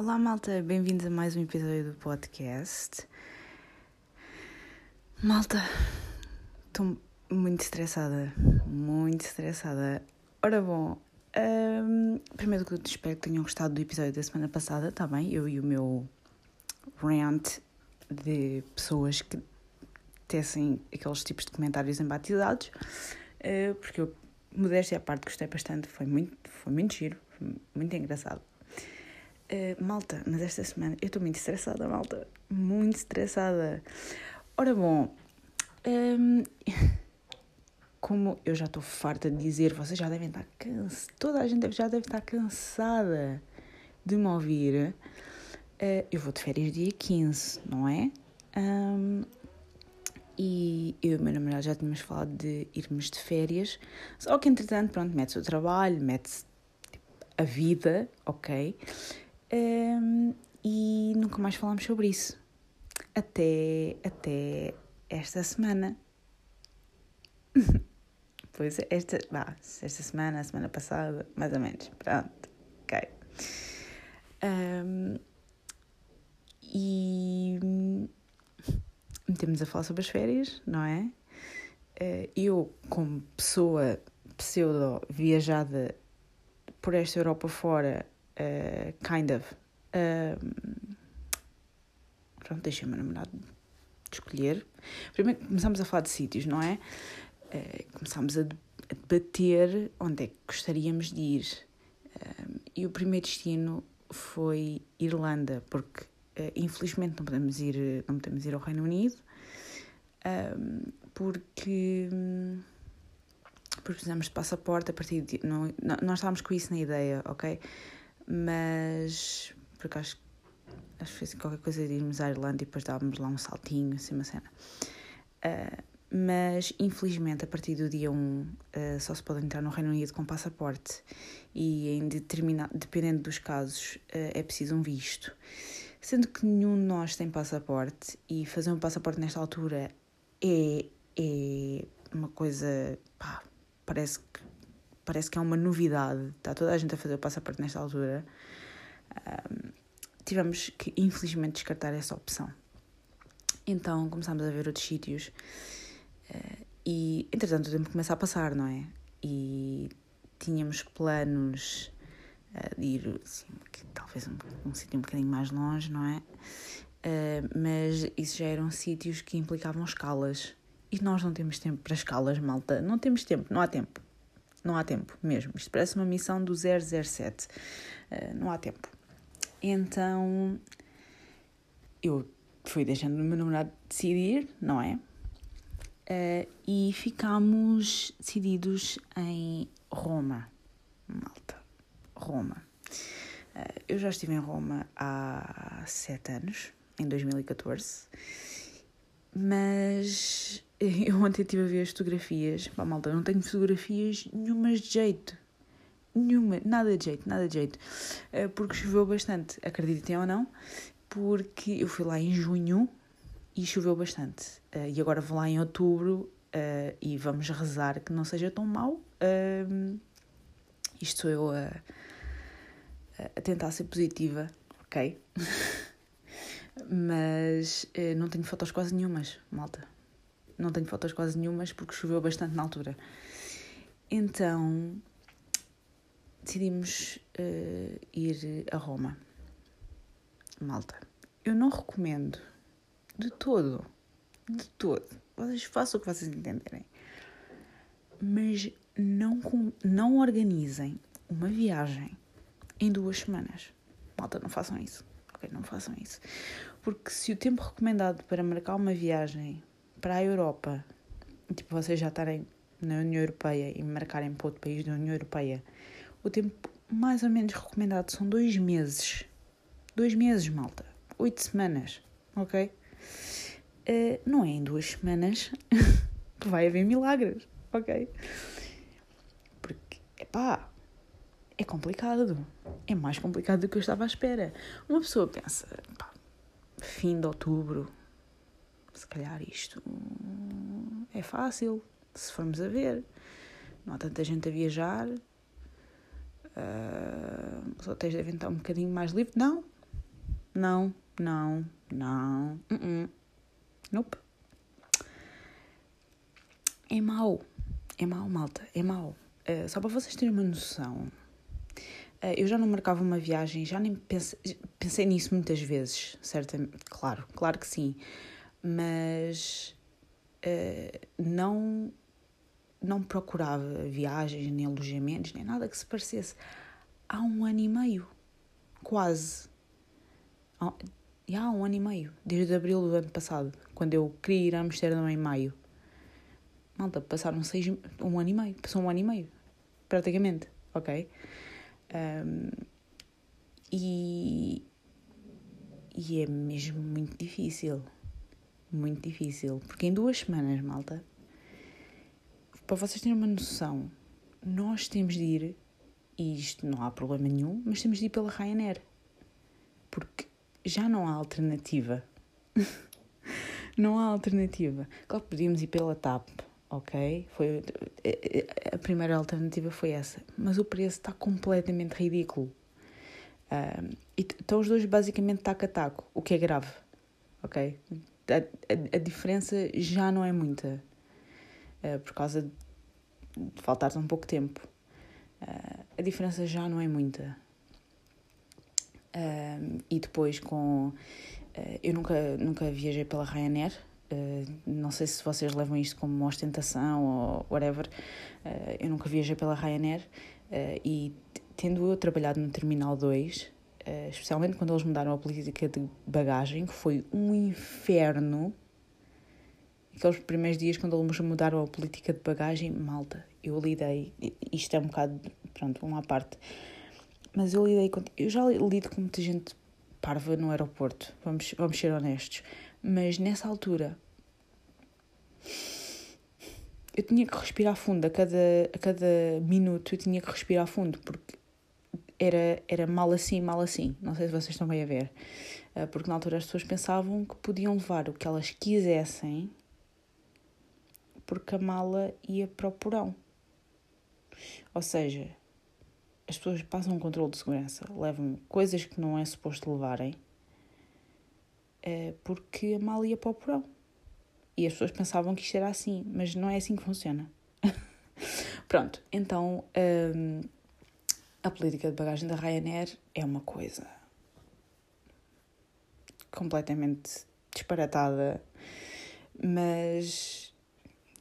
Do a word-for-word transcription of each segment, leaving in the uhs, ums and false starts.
Olá malta, bem-vindos a mais um episódio do podcast. Malta, estou muito estressada, muito estressada. Ora bom, um, primeiro que eu te espero que tenham gostado do episódio da semana passada, tá bem? Eu e o meu rant de pessoas que tecem aqueles tipos de comentários embatizados, uh, porque eu, modéstia à parte, gostei bastante, foi muito, foi muito giro, foi muito engraçado. Uh, malta, mas esta semana eu estou muito estressada, malta. Muito estressada. Ora bom, um, como eu já estou farta de dizer, vocês já devem estar cansados, toda a gente já deve estar cansada de me ouvir. Uh, eu vou de férias dia quinze, não é? Um, e eu e o meu namorado já tínhamos falado de irmos de férias, só que entretanto, pronto, mete-se o trabalho, mete-se tipo, a vida, ok? Um, e nunca mais falámos sobre isso até, até esta semana. Pois esta, bah, esta semana, a semana passada, mais ou menos, pronto, ok. Um, e metemos a falar sobre as férias, não é? Eu, como pessoa pseudo viajada por esta Europa fora, Uh, kind of. Uh, pronto, deixei o meu namorado de escolher. Primeiro começámos a falar de sítios, não é? Uh, começámos a debater onde é que gostaríamos de ir. Uh, e o primeiro destino foi Irlanda, porque uh, infelizmente não podemos, ir, não podemos ir ao Reino Unido, uh, porque, porque precisamos de passaporte a partir de... Não, não, nós estávamos com isso na ideia, ok? Mas, porque acho, acho que foi assim, qualquer coisa de irmos à Irlanda e depois dávamos lá um saltinho, assim uma cena. Uh, mas, infelizmente, a partir do dia um, uh, só se pode entrar no Reino Unido com passaporte. E, em determinado, dependendo dos casos, uh, é preciso um visto. Sendo que nenhum de nós tem passaporte, e fazer um passaporte nesta altura é, é uma coisa, pá, parece que... Parece que é uma novidade, está toda a gente a fazer o passaporte nesta altura. Um, tivemos que, infelizmente, descartar essa opção. Então, começámos a ver outros sítios. Uh, e, entretanto, o tempo começa a passar, não é? E tínhamos planos uh, de ir, assim, talvez, um, um sítio um bocadinho mais longe, não é? Uh, mas isso já eram sítios que implicavam escalas. E nós não temos tempo para escalas, malta. Não temos tempo, não há tempo. Não há tempo mesmo. Isto parece uma missão do zero zero sete. Uh, não há tempo. Então, eu fui deixando o meu namorado decidir, não é? Uh, e ficámos decididos em Roma. Malta. Roma. Uh, eu já estive em Roma há sete anos, em dois mil e catorze. Mas... Eu ontem estive a ver as fotografias. Pá, malta, não tenho fotografias nenhumas de jeito. Nenhuma, nada de jeito, nada de jeito. Porque choveu bastante, acreditem ou não. Porque eu fui lá em junho e choveu bastante. E agora vou lá em outubro e vamos rezar que não seja tão mau. Isto sou eu a, a tentar ser positiva, ok? Mas não tenho fotos quase nenhumas, malta. Não tenho fotos quase nenhumas porque choveu bastante na altura. Então, decidimos uh, ir a Roma. Malta, eu não recomendo de todo, de todo. Vocês façam o que vocês entenderem. Mas não, não organizem uma viagem em duas semanas. Malta, não façam isso. Ok, não façam isso. Porque se o tempo recomendado para marcar uma viagem... para a Europa, tipo, vocês já estarem na União Europeia e marcarem para outro país da União Europeia, o tempo mais ou menos recomendado são dois meses. Dois meses, malta. Oito semanas, ok? Uh, não é em duas semanas que vai haver milagres, ok? Porque, epá, é complicado. É mais complicado do que eu estava à espera. Uma pessoa pensa, pá, fim de outubro... Se calhar isto é fácil, se formos a ver. Não há tanta gente a viajar. Uh, os hotéis devem estar um bocadinho mais livres. Não, Não, não, não. Uh-uh. Nope. É mau. É mau, malta. É mau. Uh, só para vocês terem uma noção. Uh, eu já não marcava uma viagem, já nem pensei, pensei nisso muitas vezes, certamente. Claro, claro que sim. Mas uh, não, não procurava viagens, nem alojamentos, nem nada que se parecesse. Há um ano e meio, quase. Há, já há um ano e meio, desde abril do ano passado, quando eu queria ir a Amsterdão em maio. Malta, passaram seis, um ano e meio, passou um ano e meio, praticamente, ok? Um, e, e é mesmo muito difícil, muito difícil, porque em duas semanas, malta, para vocês terem uma noção, nós temos de ir, e isto não há problema nenhum, mas temos de ir pela Ryanair, porque já não há alternativa, não há alternativa, claro que podíamos ir pela TAP. Ok? Foi, a primeira alternativa foi essa. Mas o preço está completamente ridículo. Um, e t- estão os dois basicamente taco a taco, o que é grave. Ok? A, a, a diferença já não é muita. Uh, por causa de faltar tão pouco tempo. Uh, a diferença já não é muita. Um, e depois com... Uh, eu nunca, nunca viajei pela Ryanair. Uh, não sei se vocês levam isto como ostentação ou whatever, uh, eu nunca viajei pela Ryanair, uh, e t- tendo eu trabalhado no Terminal dois, uh, especialmente quando eles mudaram a política de bagagem, que foi um inferno, aqueles primeiros dias quando eles mudaram a política de bagagem, malta, eu lidei, isto é um bocado, pronto, uma à parte, mas eu lidei com, eu já lido com muita gente parva no aeroporto, vamos, vamos ser honestos. Mas nessa altura, eu tinha que respirar fundo, a cada, a cada minuto eu tinha que respirar fundo, porque era, era mal assim, mal assim, não sei se vocês estão bem a ver, porque na altura as pessoas pensavam que podiam levar o que elas quisessem, porque a mala ia para o porão, ou seja, as pessoas passam um controle de segurança, levam coisas que não é suposto levarem, porque a mala ia para o porão. E as pessoas pensavam que isto era assim, mas não é assim que funciona. Pronto, então um, a política de bagagem da Ryanair é uma coisa completamente disparatada, mas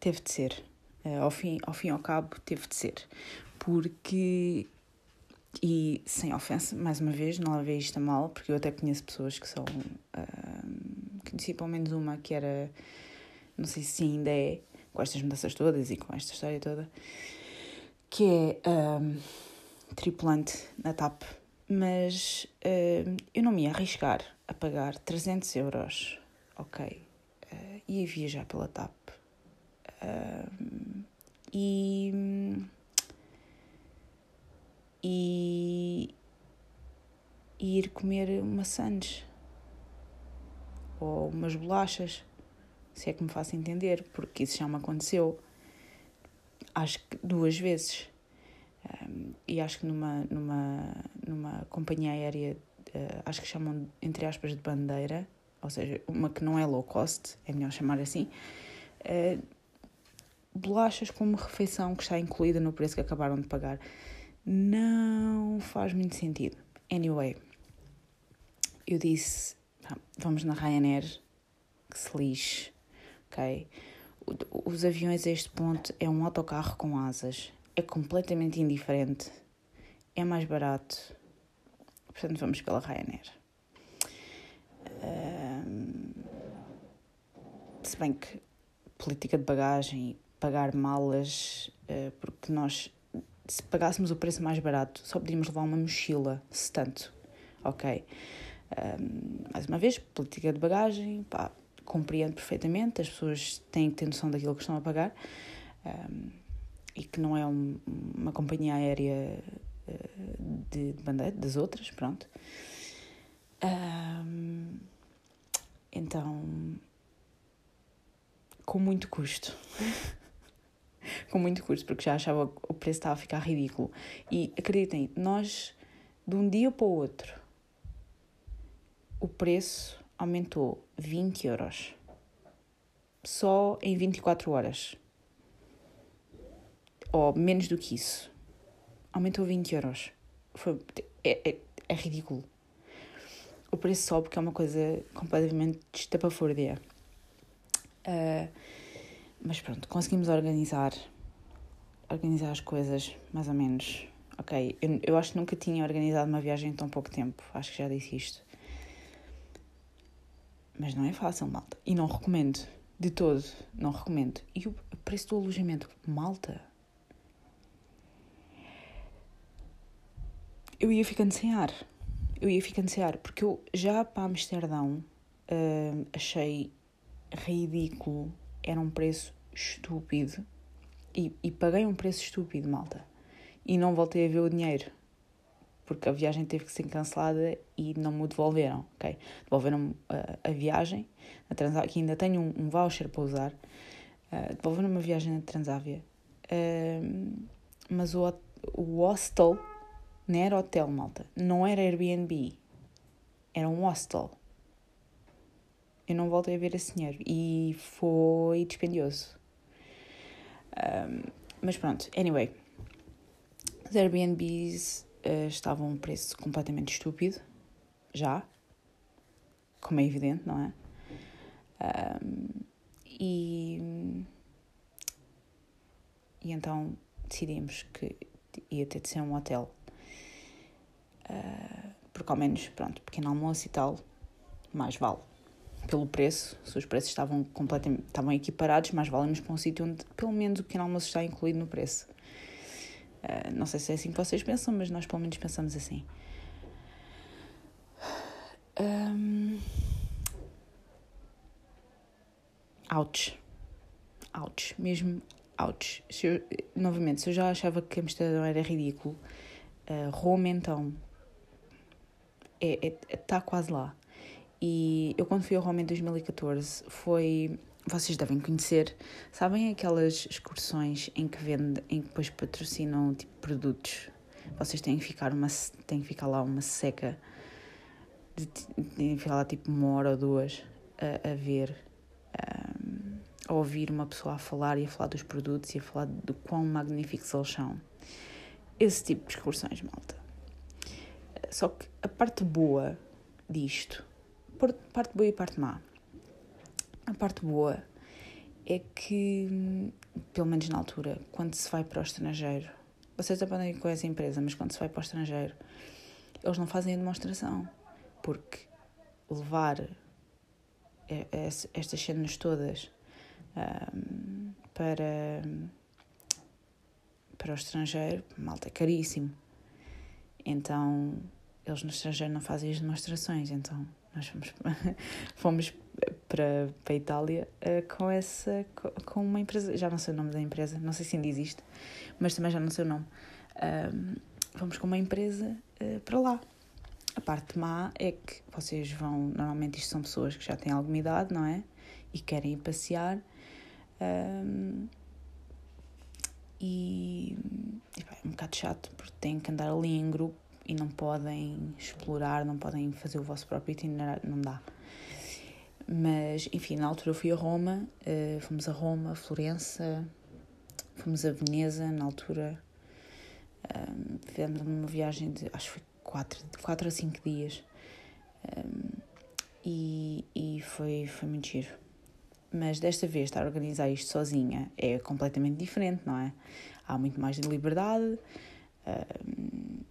teve de ser. Uh, ao fim, ao fim e ao cabo, teve de ser. Porque... E sem ofensa, mais uma vez, não levei isto a mal, porque eu até conheço pessoas que são... Uh, conheci pelo menos uma que era... Não sei se ainda é, com estas mudanças todas e com esta história toda, que é um, tripulante na TAP. Mas uh, eu não me ia arriscar a pagar trezentos euros, ok? Uh, ia viajar pela TAP. Uh, e... E, e ir comer uma sandes ou umas bolachas, se é que me faço entender, porque isso já me aconteceu, acho que duas vezes, um, e acho que numa, numa, numa companhia aérea, uh, acho que chamam, entre aspas, de bandeira, ou seja, uma que não é low cost, é melhor chamar assim, uh, bolachas como refeição que está incluída no preço que acabaram de pagar. Não faz muito sentido. Anyway, eu disse, vamos na Ryanair, que se lixe, ok? Os aviões a este ponto é um autocarro com asas, é completamente indiferente, é mais barato, portanto vamos pela Ryanair. Um, se bem que política de bagagem, pagar malas, uh, porque nós... Se pagássemos o preço mais barato, só podíamos levar uma mochila, se tanto, ok? Um, mais uma vez, política de bagagem, pá, compreendo perfeitamente, as pessoas têm que ter noção daquilo que estão a pagar, um, e que não é um, uma companhia aérea uh, de, de bandeira, das outras, pronto. Um, então, com muito custo. Com muito custo, porque já achava que o preço estava a ficar ridículo. E acreditem, nós, de um dia para o outro, o preço aumentou vinte euros. Só em vinte e quatro horas. Ou menos do que isso. Aumentou vinte euros. Foi, é, é, é ridículo. O preço sobe, que é uma coisa completamente estapafúrdia. Uh, mas pronto, conseguimos organizar, organizar as coisas, mais ou menos. Ok, eu, eu acho que nunca tinha organizado uma viagem em tão pouco tempo. Acho que já disse isto. Mas não é fácil, malta. E não recomendo. De todo, não recomendo. E o preço do alojamento, malta? Eu ia ficando sem ar. Eu ia ficando sem ar. Porque eu já para Amsterdão uh, achei ridículo. Era um preço estúpido. E, e paguei um preço estúpido, malta. E não voltei a ver o dinheiro. Porque a viagem teve que ser cancelada e não me devolveram, ok? Devolveram-me uh, a viagem, a Transávia, que ainda tenho um, um voucher para usar. Uh, devolveram-me a viagem na Transávia. Uh, mas o, o hostel não era hotel, malta. Não era Airbnb. Era um hostel. Eu não voltei a ver esse dinheiro. E foi dispendioso. Uh, mas pronto, anyway. Os Airbnbs... Uh, estava um preço completamente estúpido, já, como é evidente, não é? Um, e, e então decidimos que ia ter de ser um hotel, uh, porque ao menos, pronto, pequeno almoço e tal, mais vale. Pelo preço, se os preços estavam completamente, estavam equiparados, mais vale irmos para um sítio onde pelo menos o pequeno almoço está incluído no preço. Uh, não sei se é assim que vocês pensam, mas nós pelo menos pensamos assim. Um... Ouch. Ouch. Mesmo ouch. Se eu, novamente, se eu já achava que Amsterdão era ridículo, uh, Roma então está é, é, quase lá. E eu quando fui a Roma em dois mil e catorze foi... Vocês devem conhecer, sabem aquelas excursões em que vendem, em que depois patrocinam tipo produtos? Vocês têm que ficar, uma, têm que ficar lá uma seca, de, têm que ficar lá tipo uma hora ou duas a, a ver, a, a ouvir uma pessoa a falar e a falar dos produtos e a falar do quão magníficos eles são. Esse tipo de excursões, malta. Só que a parte boa disto, parte boa e parte má. A parte boa é que, pelo menos na altura, quando se vai para o estrangeiro, vocês aprendem com essa empresa, mas quando se vai para o estrangeiro, eles não fazem a demonstração, porque levar estas cenas todas um, para, para o estrangeiro, malta, é caríssimo. Então, eles no estrangeiro não fazem as demonstrações, então... Nós fomos, fomos para, para a Itália uh, com, essa, com, com uma empresa, já não sei o nome da empresa, não sei se ainda existe, mas também já não sei o nome. Uh, fomos com uma empresa uh, para lá. A parte má é que vocês vão, normalmente isto são pessoas que já têm alguma idade, não é? E querem ir passear. Uh, e, e pá, é um bocado chato, porque têm que andar ali em grupo. E não podem explorar, não podem fazer o vosso próprio itinerário, não dá. Mas, enfim, na altura eu fui a Roma, uh, fomos a Roma, a Florença, fomos a Veneza, na altura. Um, fizemos uma viagem de, acho que foi quatro a cinco dias. Um, e e foi, foi muito giro. Mas desta vez, estar a organizar isto sozinha é completamente diferente, não é? Há muito mais de liberdade. Um,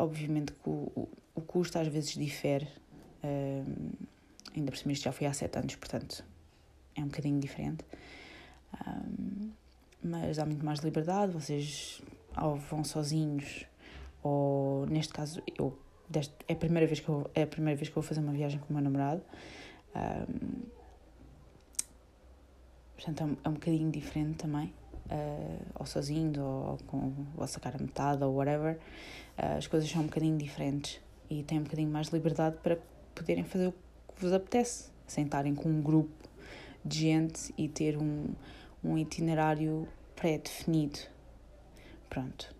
Obviamente que o, o custo às vezes difere, um, ainda por cima isto já foi há sete anos, portanto é um bocadinho diferente, um, mas há muito mais liberdade, vocês ou vão sozinhos, ou neste caso, eu, deste, é, a primeira vez que eu, é a primeira vez que eu vou fazer uma viagem com o meu namorado, um, portanto é um, é um bocadinho diferente também. Uh, ou sozinhos, ou, ou com a vossa cara metade, ou whatever, uh, as coisas são um bocadinho diferentes e têm um bocadinho mais de liberdade para poderem fazer o que vos apetece, sem estarem com um grupo de gente e ter um, um itinerário pré-definido. Pronto.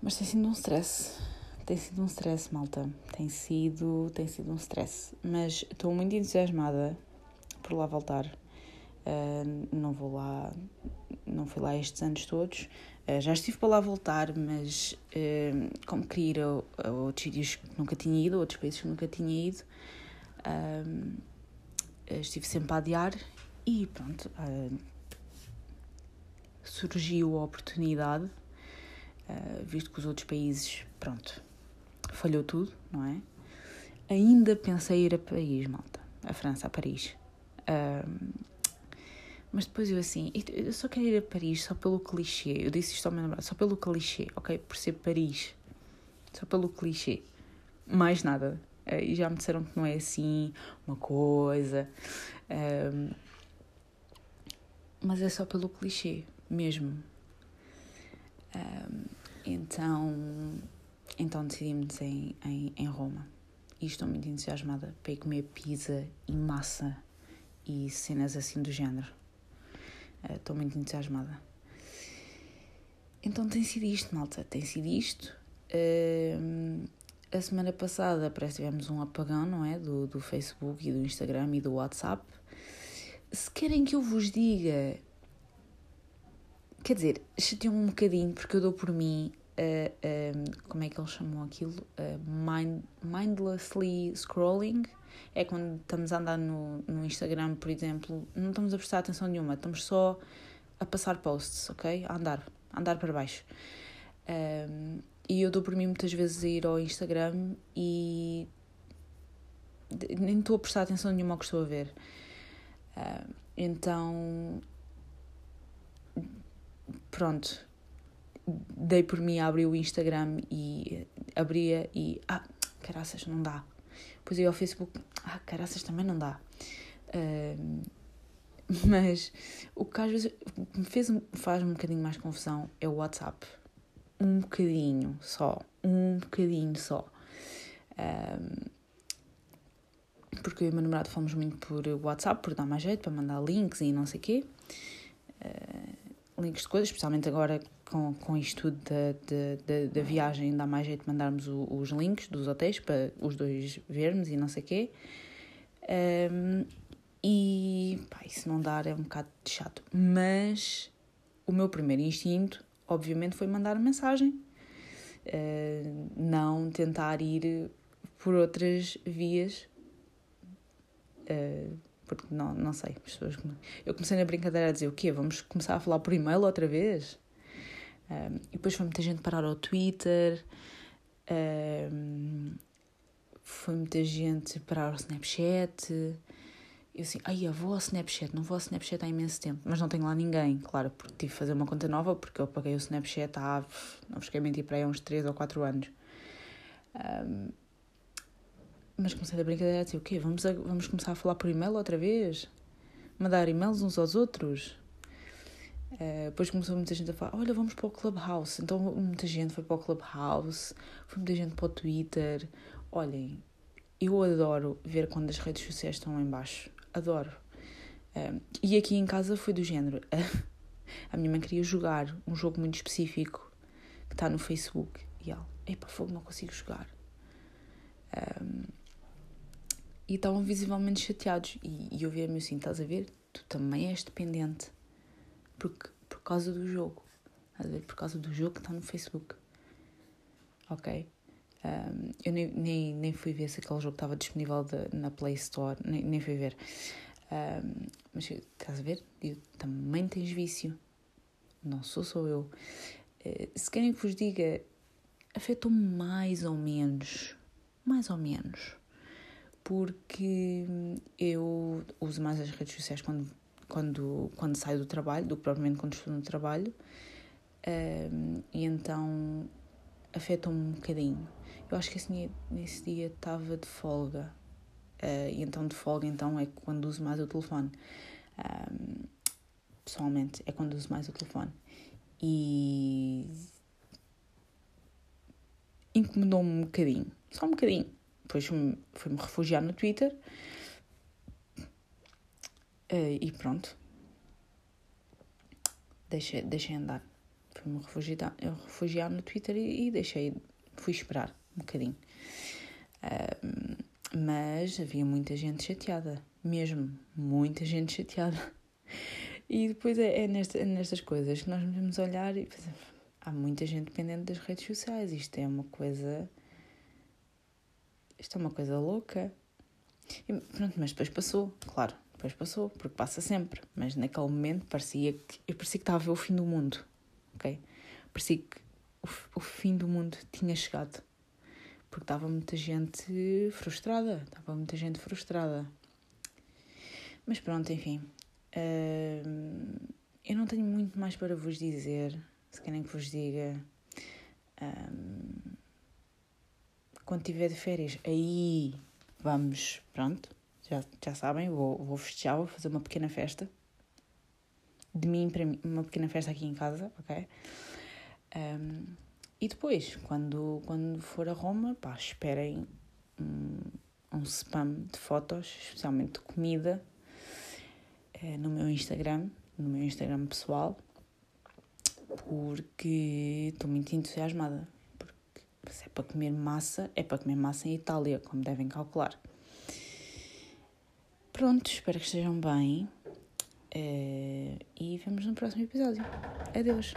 Mas tem sido um stress Tem sido um stress, malta. Tem sido, tem sido um stress. Mas estou muito entusiasmada por lá voltar. Uh, não vou lá... Não fui lá estes anos todos. Uh, já estive para lá voltar, mas uh, como queria ir a, a outros sítios que nunca tinha ido, a outros países que nunca tinha ido, uh, estive sempre a adiar e pronto... Uh, surgiu a oportunidade, uh, visto que os outros países, pronto, falhou tudo, não é? Ainda pensei ir a Paris, malta, a França, a Paris. Uh, mas depois eu assim, eu só quero ir a Paris só pelo clichê, eu disse isto ao meu namorado, só pelo clichê, ok? Por ser Paris, só pelo clichê, mais nada. Uh, e já me disseram que não é assim, uma coisa, uh, mas é só pelo clichê. Mesmo. Um, então, então decidimos em, em, em Roma. E estou muito entusiasmada para ir comer pizza e massa e cenas assim do género. Uh, estou muito entusiasmada. Então tem sido isto, malta. Tem sido isto. Uh, a semana passada parece que tivemos um apagão, não é? Do, do Facebook e do Instagram e do WhatsApp. Se querem que eu vos diga... Quer dizer, chateou-me um bocadinho, porque eu dou por mim, uh, uh, como é que eles chamam aquilo? Uh, mind, mindlessly scrolling. É quando estamos a andar no, no Instagram, por exemplo, não estamos a prestar atenção nenhuma, estamos só a passar posts, ok? A andar, a andar para baixo. Uh, e eu dou por mim muitas vezes a ir ao Instagram e nem estou a prestar atenção nenhuma ao que estou a ver. Uh, então... Pronto, dei por mim a abrir o Instagram e abria e... Ah, caraças, não dá. Pois eu ao Facebook, ah, caraças, também não dá. Uh, mas o que às vezes me fez, faz um bocadinho mais confusão é o WhatsApp. Um bocadinho só, um bocadinho só. Uh, porque eu e o meu namorado fomos muito por WhatsApp, por dar mais jeito, para mandar links e não sei o quê. Uh, links de coisas, especialmente agora com, com isto tudo da, da, da viagem, dá mais jeito de mandarmos o, os links dos hotéis para os dois vermos e não sei o quê. Um, e pá, isso não dar é um bocado chato. Mas o meu primeiro instinto, obviamente, foi mandar mensagem. Uh, não tentar ir por outras vias. Uh, Porque não, não sei, pessoas. Eu comecei na brincadeira a dizer o quê? Vamos começar a falar por e-mail outra vez? Um, e depois foi muita gente parar ao Twitter, um, foi muita gente parar ao Snapchat. Eu assim, ai, eu vou ao Snapchat, não vou ao Snapchat há imenso tempo, mas não tenho lá ninguém, claro, porque tive de fazer uma conta nova, porque eu paguei o Snapchat há, não vos quero mentir, para aí há uns três ou quatro anos. Um, Mas comecei a brincadeira a dizer, o quê? Vamos, a, vamos começar a falar por e-mail outra vez? Mandar e-mails uns aos outros? Uh, depois começou muita gente a falar, olha, vamos para o Clubhouse. Então muita gente foi para o Clubhouse, foi muita gente para o Twitter. Olhem, eu adoro ver quando as redes sociais estão lá em baixo. Adoro. Uh, e aqui em casa foi do género. A minha mãe queria jogar um jogo muito específico que está no Facebook. E ela, epá, fogo, não consigo jogar. Um, E estavam visivelmente chateados. E, e eu vi-me assim, estás a ver? Tu também és dependente. Porque, por causa do jogo. Estás a ver? Por causa do jogo que está no Facebook. Ok? Um, eu nem, nem, nem fui ver se aquele jogo estava disponível de, na Play Store. Nem, nem fui ver. Um, mas estás a ver? Eu, também tens vício. Não sou só eu. Uh, se querem que vos diga, afetou-me mais ou menos. Mais ou menos. Porque eu uso mais as redes sociais quando, quando, quando saio do trabalho, do que propriamente quando estou no trabalho, um, e então afeta-me um bocadinho. Eu acho que assim, nesse dia estava de folga, uh, e então de folga então é quando uso mais o telefone, um, pessoalmente é quando uso mais o telefone, e incomodou-me um bocadinho, só um bocadinho. Depois fui-me refugiar no Twitter. Uh, e pronto. Deixei, deixei andar. Fui-me refugiar, refugiar no Twitter e, e deixei... Fui esperar. um bocadinho. Um, mas havia muita gente chateada, mesmo, muita gente chateada. E depois é, é nesta, nestas coisas que nós vamos olhar e pensamos, há muita gente dependente das redes sociais, isto é uma coisa... Isto é uma coisa louca. E, pronto, mas depois passou, claro, depois passou, porque passa sempre. Mas naquele momento parecia que... Eu parecia que estava a ver o fim do mundo, ok? Parecia que o, o fim do mundo tinha chegado. Porque estava muita gente frustrada, estava muita gente frustrada. Mas pronto, enfim. Uh, eu não tenho muito mais para vos dizer, se querem que vos diga... Um, quando estiver de férias, aí vamos, pronto, já, já sabem, vou, vou festejar, vou fazer uma pequena festa, de mim para mim, uma pequena festa aqui em casa, ok? Um, e depois, quando, quando for a Roma, pá, esperem um, um spam de fotos, especialmente de comida, é, no meu Instagram, no meu Instagram pessoal, porque estou muito entusiasmada. Se é para comer massa, é para comer massa em Itália, como devem calcular. Pronto, espero que estejam bem. E vemos no próximo episódio. Adeus.